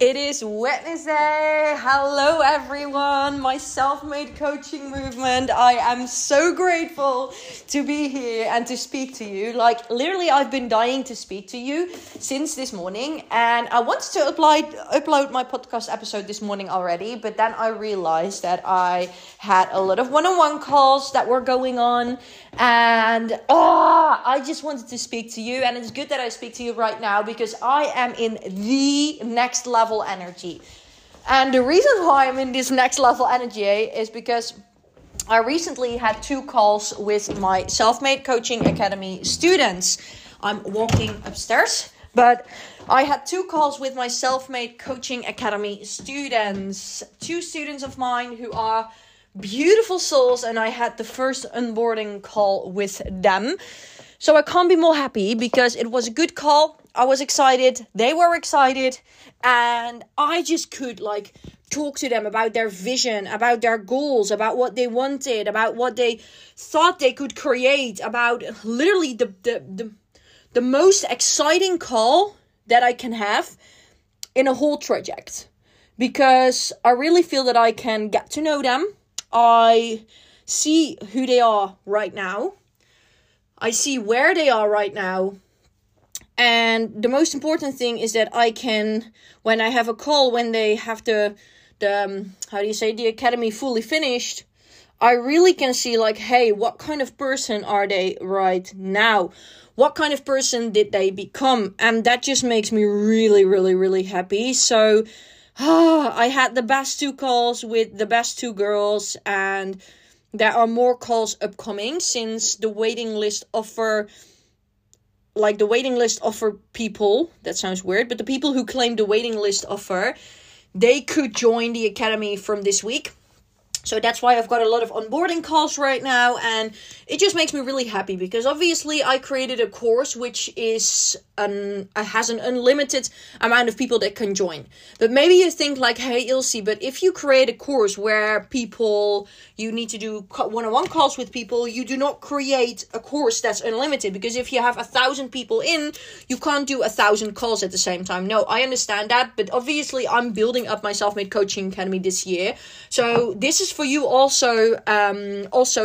It is Wednesday. Hello everyone, my self-made coaching movement. I am so grateful to be here and to speak to you. Like literally I've been dying to speak to you since this morning. And I wanted to upload my podcast episode this morning already. But then I realized that I had a lot of one-on-one calls that were going on. And I just wanted to speak to you. And it's good that I speak to you right now because I am in the next level energy. And the reason why I'm in this next level energy is because I recently had two calls with my Self-Made Coaching Academy students. I'm walking upstairs, but I had two calls with my Self-Made Coaching Academy students. Two students of mine who are beautiful souls, and I had the first onboarding call with them. So I can't be more happy because it was a good call. I was excited, they were excited, and I just could like talk to them about their vision, about their goals, about what they wanted, about what they thought they could create, about literally the most exciting call that I can have in a whole traject. Because I really feel that I can get to know them. I see who they are right now. I see where they are right now. And the most important thing is that I can, when I have a call, when they have the academy fully finished, I really can see like, hey, what kind of person are they right now? What kind of person did they become? And that just makes me really, really, really happy. So I had the best two calls with the best two girls, and there are more calls upcoming since the waiting list offer people, that sounds weird, but the people who claim the waiting list offer, they could join the academy from this week. So that's why I've got a lot of onboarding calls right now, and it just makes me really happy because obviously I created a course which is has an unlimited amount of people that can join. But maybe you think like, hey Ilse, but if you create a course where you need to do one-on-one calls with people, you do not create a course that's unlimited, because if you have 1,000 people in, you can't do 1,000 calls at the same time. No, I understand that, but obviously I'm building up my Self-Made Coaching Academy this year, so this is for you also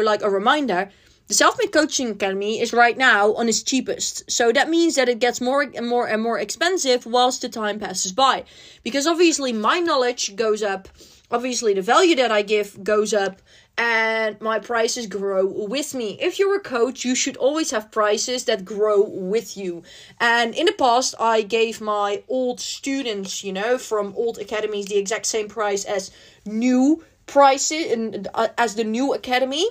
like a reminder. The Self-Made Coaching Academy is right now on its cheapest, so that means that it gets more and more and more expensive whilst the time passes by, because obviously my knowledge goes up, obviously the value that I give goes up, and my prices grow with me. If you're a coach, you should always have prices that grow with you. And in the past, I gave my old students, from old academies, the exact same price as new prices, and as the new academy,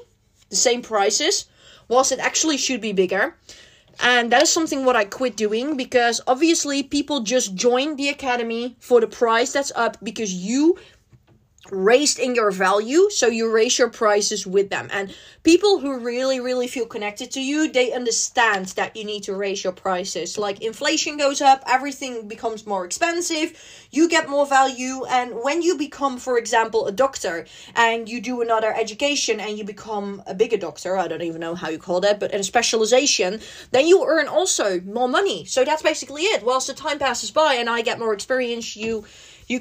the same prices, whilst it actually should be bigger. And that is something what I quit doing, because obviously people just join the academy for the price that's up, because you raised in your value, so you raise your prices with them. And people who really, really feel connected to you, they understand that you need to raise your prices. Like inflation goes up, everything becomes more expensive, you get more value. And when you become, for example, a doctor, and you do another education and you become a bigger doctor, I don't even know how you call that, but in a specialization, then you earn also more money. So that's basically it. Whilst the time passes by and I get more experience, you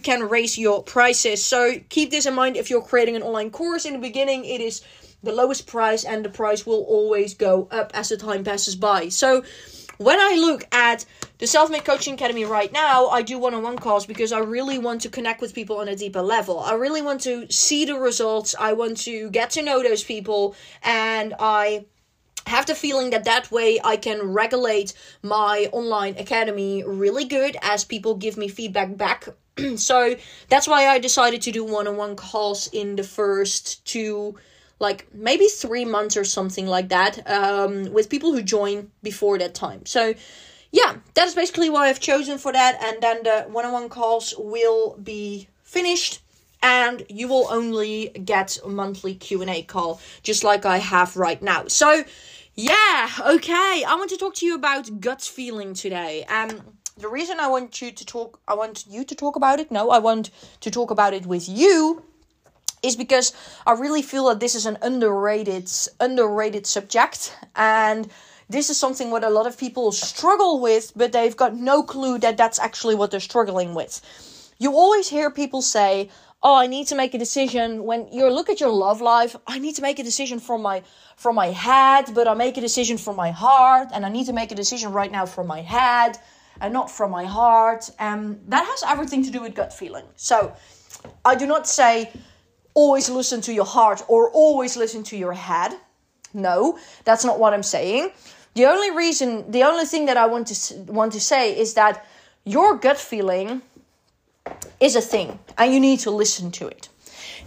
can raise your prices. So keep this in mind if you're creating an online course. In the beginning, it is the lowest price, and the price will always go up as the time passes by. So when I look at the Self-Made Coaching Academy right now, I do one-on-one calls because I really want to connect with people on a deeper level. I really want to see the results. I want to get to know those people, and I have the feeling that way I can regulate my online academy really good as people give me feedback back. So that's why I decided to do one-on-one calls in the first 2, like maybe 3 months or something like that, with people who join before that time. So yeah, that is basically why I've chosen for that. And then the one-on-one calls will be finished, and you will only get a monthly Q&A call, just like I have right now. So yeah, okay, I want to talk to you about gut feeling today. The reason I want to talk about it with you, is because I really feel that this is an underrated subject, and this is something what a lot of people struggle with, but they've got no clue that that's actually what they're struggling with. You always hear people say, oh, I need to make a decision. When you look at your love life, I need to make a decision from my head, but I make a decision from my heart. And I need to make a decision right now from my head and not from my heart. That has everything to do with gut feeling. So I do not say always listen to your heart or always listen to your head. No, that's not what I'm saying. The only thing that I want to say is that your gut feeling is a thing and you need to listen to it.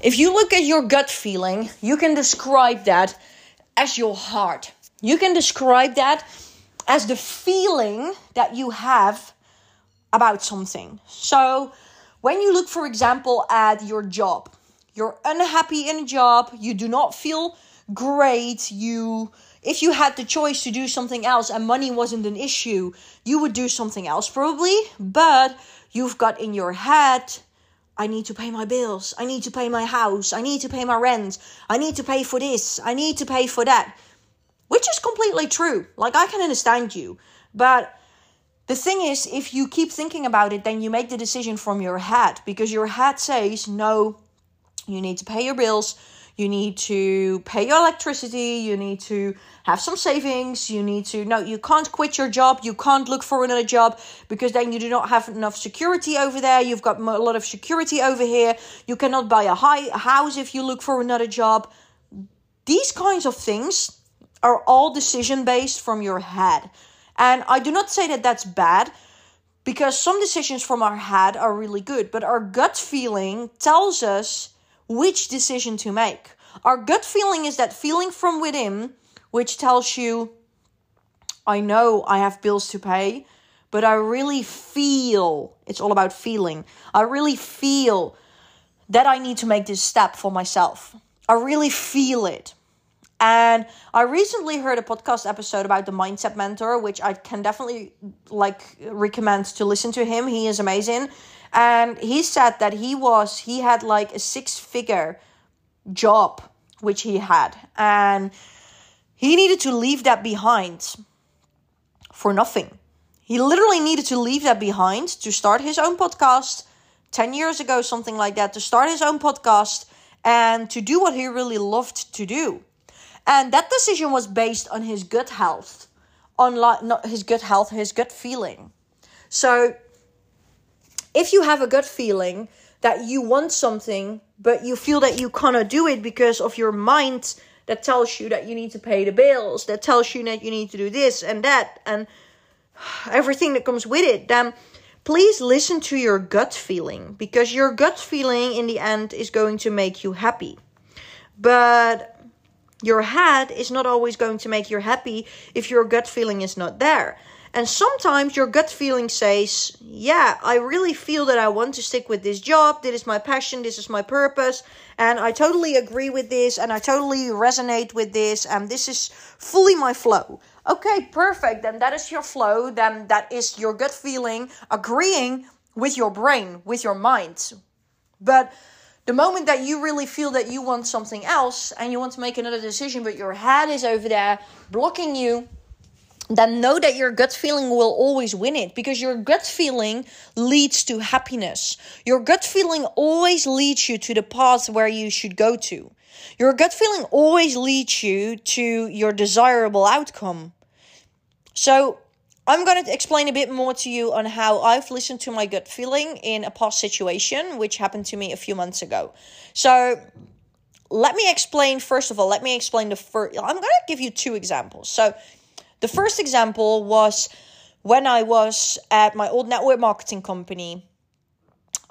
If you look at your gut feeling, you can describe that as your heart. You can describe that as the feeling that you have about something. So when you look, for example, at your job, you're unhappy in a job, you do not feel great, if you had the choice to do something else and money wasn't an issue, you would do something else probably. But you've got in your head, I need to pay my bills. I need to pay my house. I need to pay my rent. I need to pay for this. I need to pay for that. Which is completely true. Like, I can understand you. But the thing is, if you keep thinking about it, then you make the decision from your head. Because your head says, no, you need to pay your bills. You need to pay your electricity. You need to have some savings. You can't quit your job. You can't look for another job because then you do not have enough security over there. You've got a lot of security over here. You cannot buy a house if you look for another job. These kinds of things are all decision based from your head. And I do not say that that's bad, because some decisions from our head are really good, but our gut feeling tells us which decision to make. Our gut feeling is that feeling from within, which tells you, I know I have bills to pay, but I really feel, it's all about feeling. I really feel that I need to make this step for myself. I really feel it. And I recently heard a podcast episode about the Mindset Mentor, which I can definitely recommend to listen to him. He is amazing. And he said that he had like a 6-figure job, which he had. And he needed to leave that behind for nothing. He literally needed to leave that behind to start his own podcast 10 years ago, something like that, to start his own podcast and to do what he really loved to do. And that decision was based on his gut health, his gut feeling. So if you have a gut feeling that you want something, but you feel that you cannot do it because of your mind that tells you that you need to pay the bills, that tells you that you need to do this and that and everything that comes with it, then please listen to your gut feeling, because your gut feeling in the end is going to make you happy. But your head is not always going to make you happy if your gut feeling is not there. And sometimes your gut feeling says, yeah, I really feel that I want to stick with this job. This is my passion. This is my purpose. And I totally agree with this. And I totally resonate with this. And this is fully my flow. Okay, perfect. Then that is your flow. Then that is your gut feeling agreeing with your brain, with your mind. But the moment that you really feel that you want something else and you want to make another decision, but your head is over there blocking you, then know that your gut feeling will always win it, because your gut feeling leads to happiness. Your gut feeling always leads you to the path where you should go to. Your gut feeling always leads you to your desirable outcome. So I'm going to explain a bit more to you on how I've listened to my gut feeling in a past situation, which happened to me a few months ago. So I'm going to give you 2 examples. So the first example was when I was at my old network marketing company.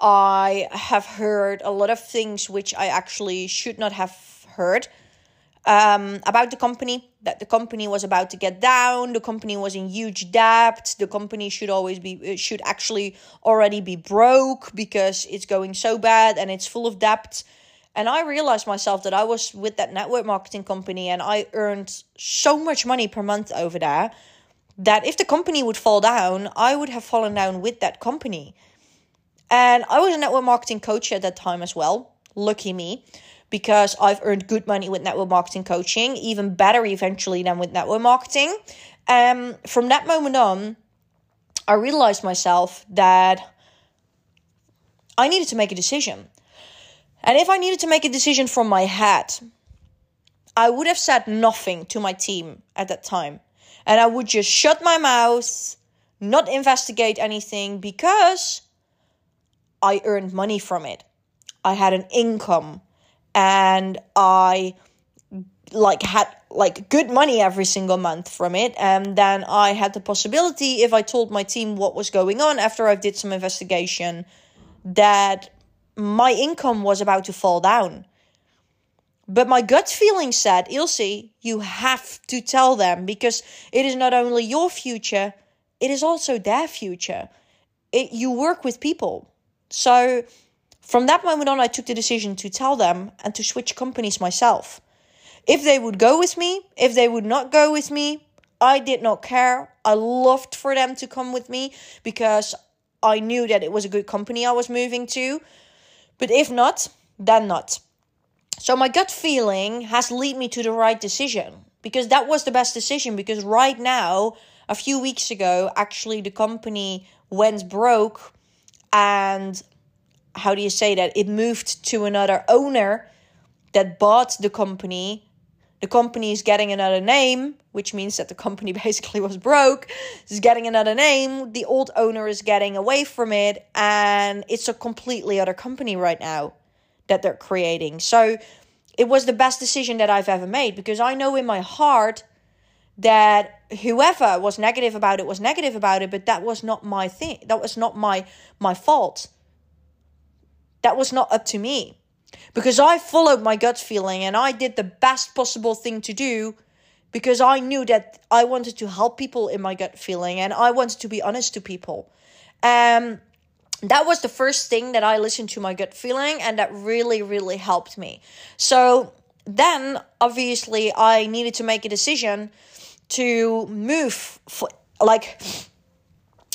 I have heard a lot of things which I actually should not have heard about the company, that the company was about to get down, the company was in huge debt, the company should actually already be broke because it's going so bad and it's full of debt. And I realized myself that I was with that network marketing company and I earned so much money per month over there that if the company would fall down, I would have fallen down with that company. And I was a network marketing coach at that time as well. Lucky me. Because I've earned good money with network marketing coaching, even better eventually than with network marketing. From that moment on, I realized myself that I needed to make a decision. And if I needed to make a decision from my head, I would have said nothing to my team at that time. And I would just shut my mouth, not investigate anything, because I earned money from it. I had an income and I had good money every single month from it. And then I had the possibility, if I told my team what was going on after I did some investigation, that my income was about to fall down. But my gut feeling said, Ilse, you have to tell them, because it is not only your future, it is also their future. You work with people. So from that moment on, I took the decision to tell them and to switch companies myself. If they would go with me, if they would not go with me, I did not care. I loved for them to come with me because I knew that it was a good company I was moving to. But if not, then not. So my gut feeling has led me to the right decision, because that was the best decision. Because right now, a few weeks ago, actually the company went broke and how do you say that? It moved to another owner that bought the company. The company is getting another name, which means that the company basically was broke. It's getting another name. The old owner is getting away from it. And it's a completely other company right now that they're creating. So it was the best decision that I've ever made, because I know in my heart that whoever was negative about it was negative about it. But that was not my thing. That was not my fault. That was not up to me. Because I followed my gut feeling and I did the best possible thing to do, because I knew that I wanted to help people in my gut feeling and I wanted to be honest to people. That was the first thing that I listened to my gut feeling, and that really, really helped me. So then obviously I needed to make a decision to move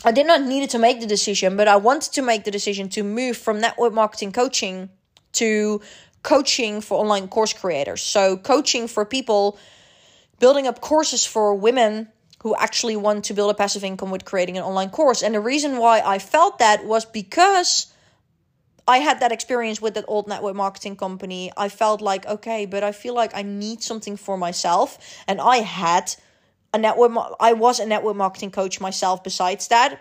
I did not need to make the decision, but I wanted to make the decision to move from network marketing coaching to coaching for online course creators. So coaching for people, building up courses for women who actually want to build a passive income with creating an online course. And the reason why I felt that was because I had that experience with that old network marketing company. I felt like, okay, but I feel like I need something for myself. And I was a network marketing coach myself besides that,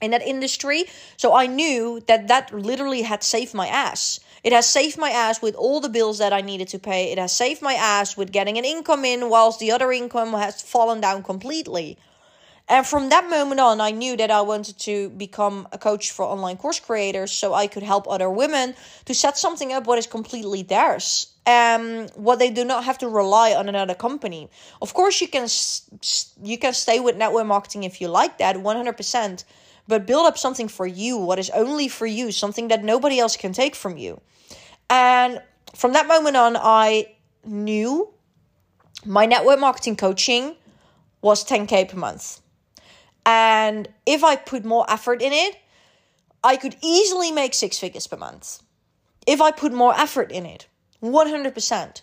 in that industry. So I knew that literally had saved my ass. It has saved my ass with all the bills that I needed to pay. It has saved my ass with getting an income in whilst the other income has fallen down completely. And from that moment on, I knew that I wanted to become a coach for online course creators, so I could help other women to set something up what is completely theirs. What they do not have to rely on another company. Of course, you can stay with network marketing if you like that, 100%. But build up something for you, what is only for you, something that nobody else can take from you. And from that moment on, I knew my network marketing coaching was 10K per month. And if I put more effort in it, I could easily make 6 figures per month. If I put more effort in it, 100%.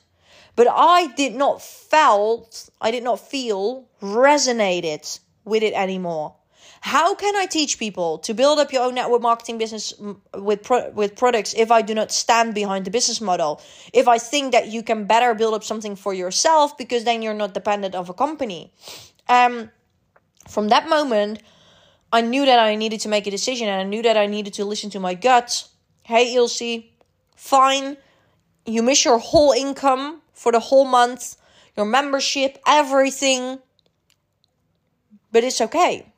But I did not feel resonated with it anymore. How can I teach people to build up your own network marketing business with products if I do not stand behind the business model? If I think that you can better build up something for yourself, because then you're not dependent on a company. From that moment, I knew that I needed to make a decision, and I knew that I needed to listen to my gut. Hey, Ilse, fine. You miss your whole income for the whole month, your membership, everything. But it's okay.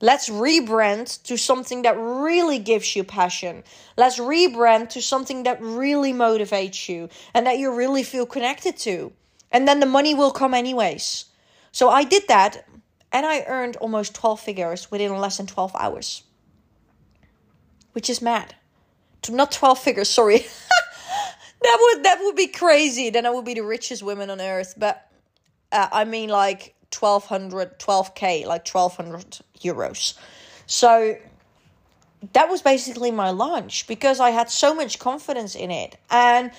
Let's rebrand to something that really gives you passion. Let's rebrand to something that really motivates you and that you really feel connected to. And then the money will come anyways. So I did that, and I earned almost 12 figures within less than 12 hours. Which is mad. Not 12 figures, sorry. That would be crazy. Then I would be the richest woman on earth. But I mean 1,200 €1,200. So that was basically my launch, because I had so much confidence in it. And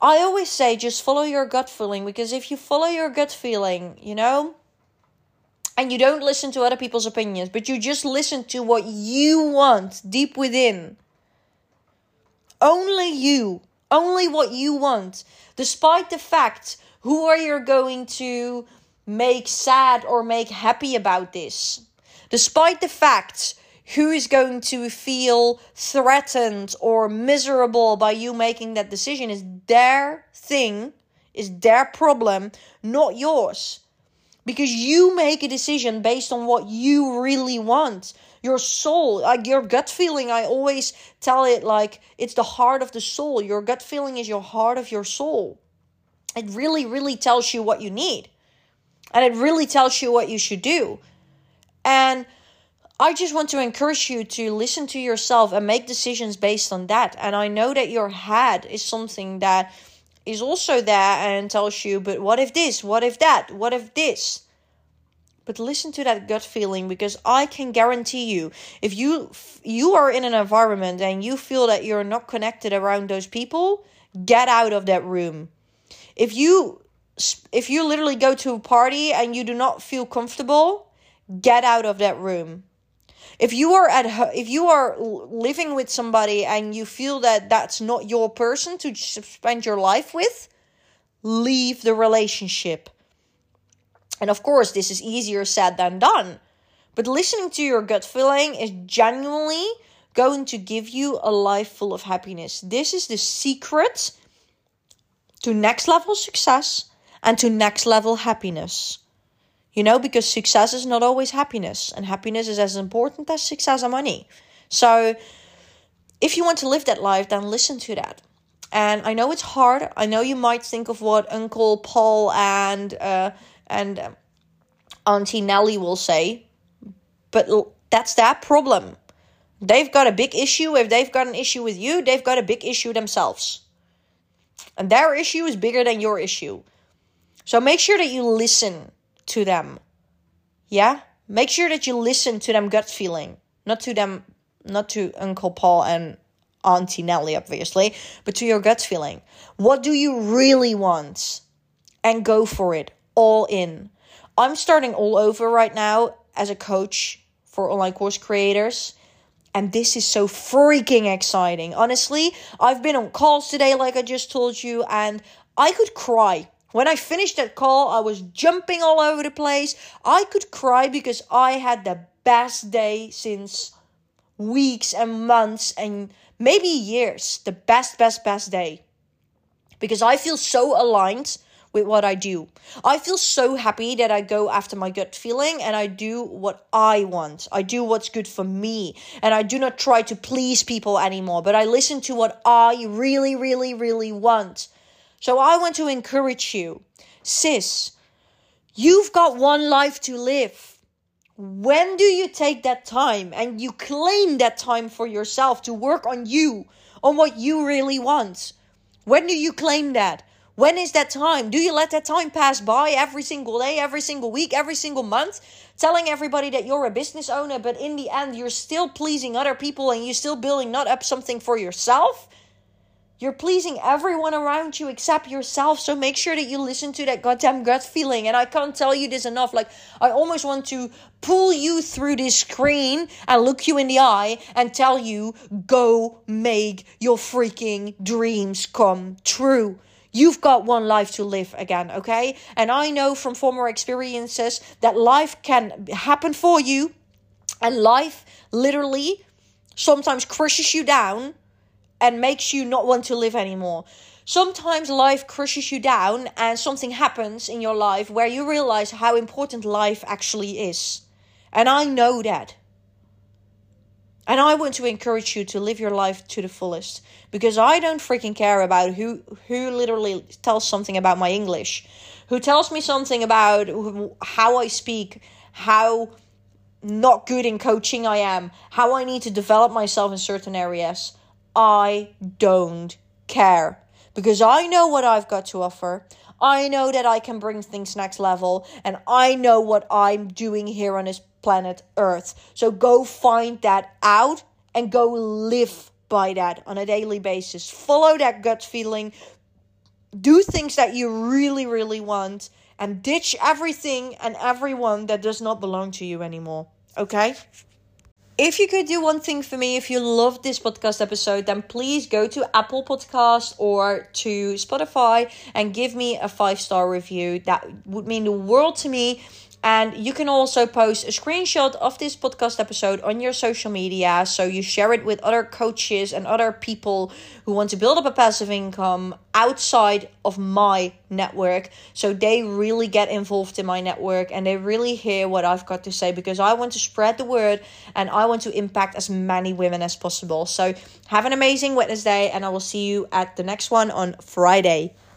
I always say, just follow your gut feeling, because if you follow your gut feeling, And you don't listen to other people's opinions, but you just listen to what you want deep within. Only you. Only what you want. Despite the fact who are you going to make sad or make happy about this. Despite the fact who is going to feel threatened or miserable by you making that decision is their thing, is their problem, not yours. Because you make a decision based on what you really want. Your soul, like your gut feeling, I always tell it like it's the heart of the soul. Your gut feeling is your heart of your soul. It really, really tells you what you need. And it really tells you what you should do. And I just want to encourage you to listen to yourself and make decisions based on that. And I know that your head is something that is also there and tells you, but what if this? What if that? What if this? But listen to that gut feeling, because I can guarantee you, if you are in an environment and you feel that you're not connected around those people, get out of that room. If you literally go to a party and you do not feel comfortable, get out of that room. If you are living with somebody and you feel that that's not your person to spend your life with, leave the relationship. And of course, this is easier said than done. But listening to your gut feeling is genuinely going to give you a life full of happiness. This is the secret to next level success and to next level happiness. You know, because success is not always happiness. And happiness is as important as success and money. So if you want to live that life, then listen to that. And I know it's hard. I know you might think of what Uncle Paul and Auntie Nelly will say. But that's their problem. They've got a big issue. If they've got an issue with you, they've got a big issue themselves. And their issue is bigger than your issue. So make sure that you listen to them. Yeah? Make sure that you listen to them gut feeling. Not to Uncle Paul and Auntie Nelly, obviously, but to your gut feeling. What do you really want? And go for it. All in. I'm starting all over right now as a coach for online course creators. And this is so freaking exciting. Honestly, I've been on calls today, like I just told you, and I could cry. When I finished that call, I was jumping all over the place. I could cry because I had the best day since weeks and months and maybe years. The best day. Because I feel so aligned with what I do. I feel so happy that I go after my gut feeling and I do what I want. I do what's good for me. And I do not try to please people anymore. But I listen to what I really, really, really want. So I want to encourage you, sis, you've got one life to live. When do you take that time and you claim that time for yourself to work on you, on what you really want? When do you claim that? When is that time? Do you let that time pass by every single day, every single week, every single month, telling everybody that you're a business owner, but in the end, you're still pleasing other people and you're still building not up something for yourself? You're pleasing everyone around you except yourself. So make sure that you listen to that goddamn gut feeling. And I can't tell you this enough. Like, I almost want to pull you through this screen and look you in the eye and tell you, go make your freaking dreams come true. You've got one life to live again, okay? And I know from former experiences that life can happen for you. And life literally sometimes crushes you down. And makes you not want to live anymore. Sometimes life crushes you down. And something happens in your life. Where you realize how important life actually is. And I know that. And I want to encourage you to live your life to the fullest. Because I don't freaking care about who literally tells something about my English. Who tells me something about how I speak. How not good in coaching I am. How I need to develop myself in certain areas. I don't care because I know what I've got to offer. I know that I can bring things next level and I know what I'm doing here on this planet Earth. So go find that out and go live by that on a daily basis. Follow that gut feeling. Do things that you really, really want and ditch everything and everyone that does not belong to you anymore. Okay? If you could do one thing for me, if you loved this podcast episode, then please go to Apple Podcasts or to Spotify and give me a 5-star review. That would mean the world to me. And you can also post a screenshot of this podcast episode on your social media. So you share it with other coaches and other people who want to build up a passive income outside of my network. So they really get involved in my network and they really hear what I've got to say, because I want to spread the word and I want to impact as many women as possible. So have an amazing Wednesday, and I will see you at the next one on Friday.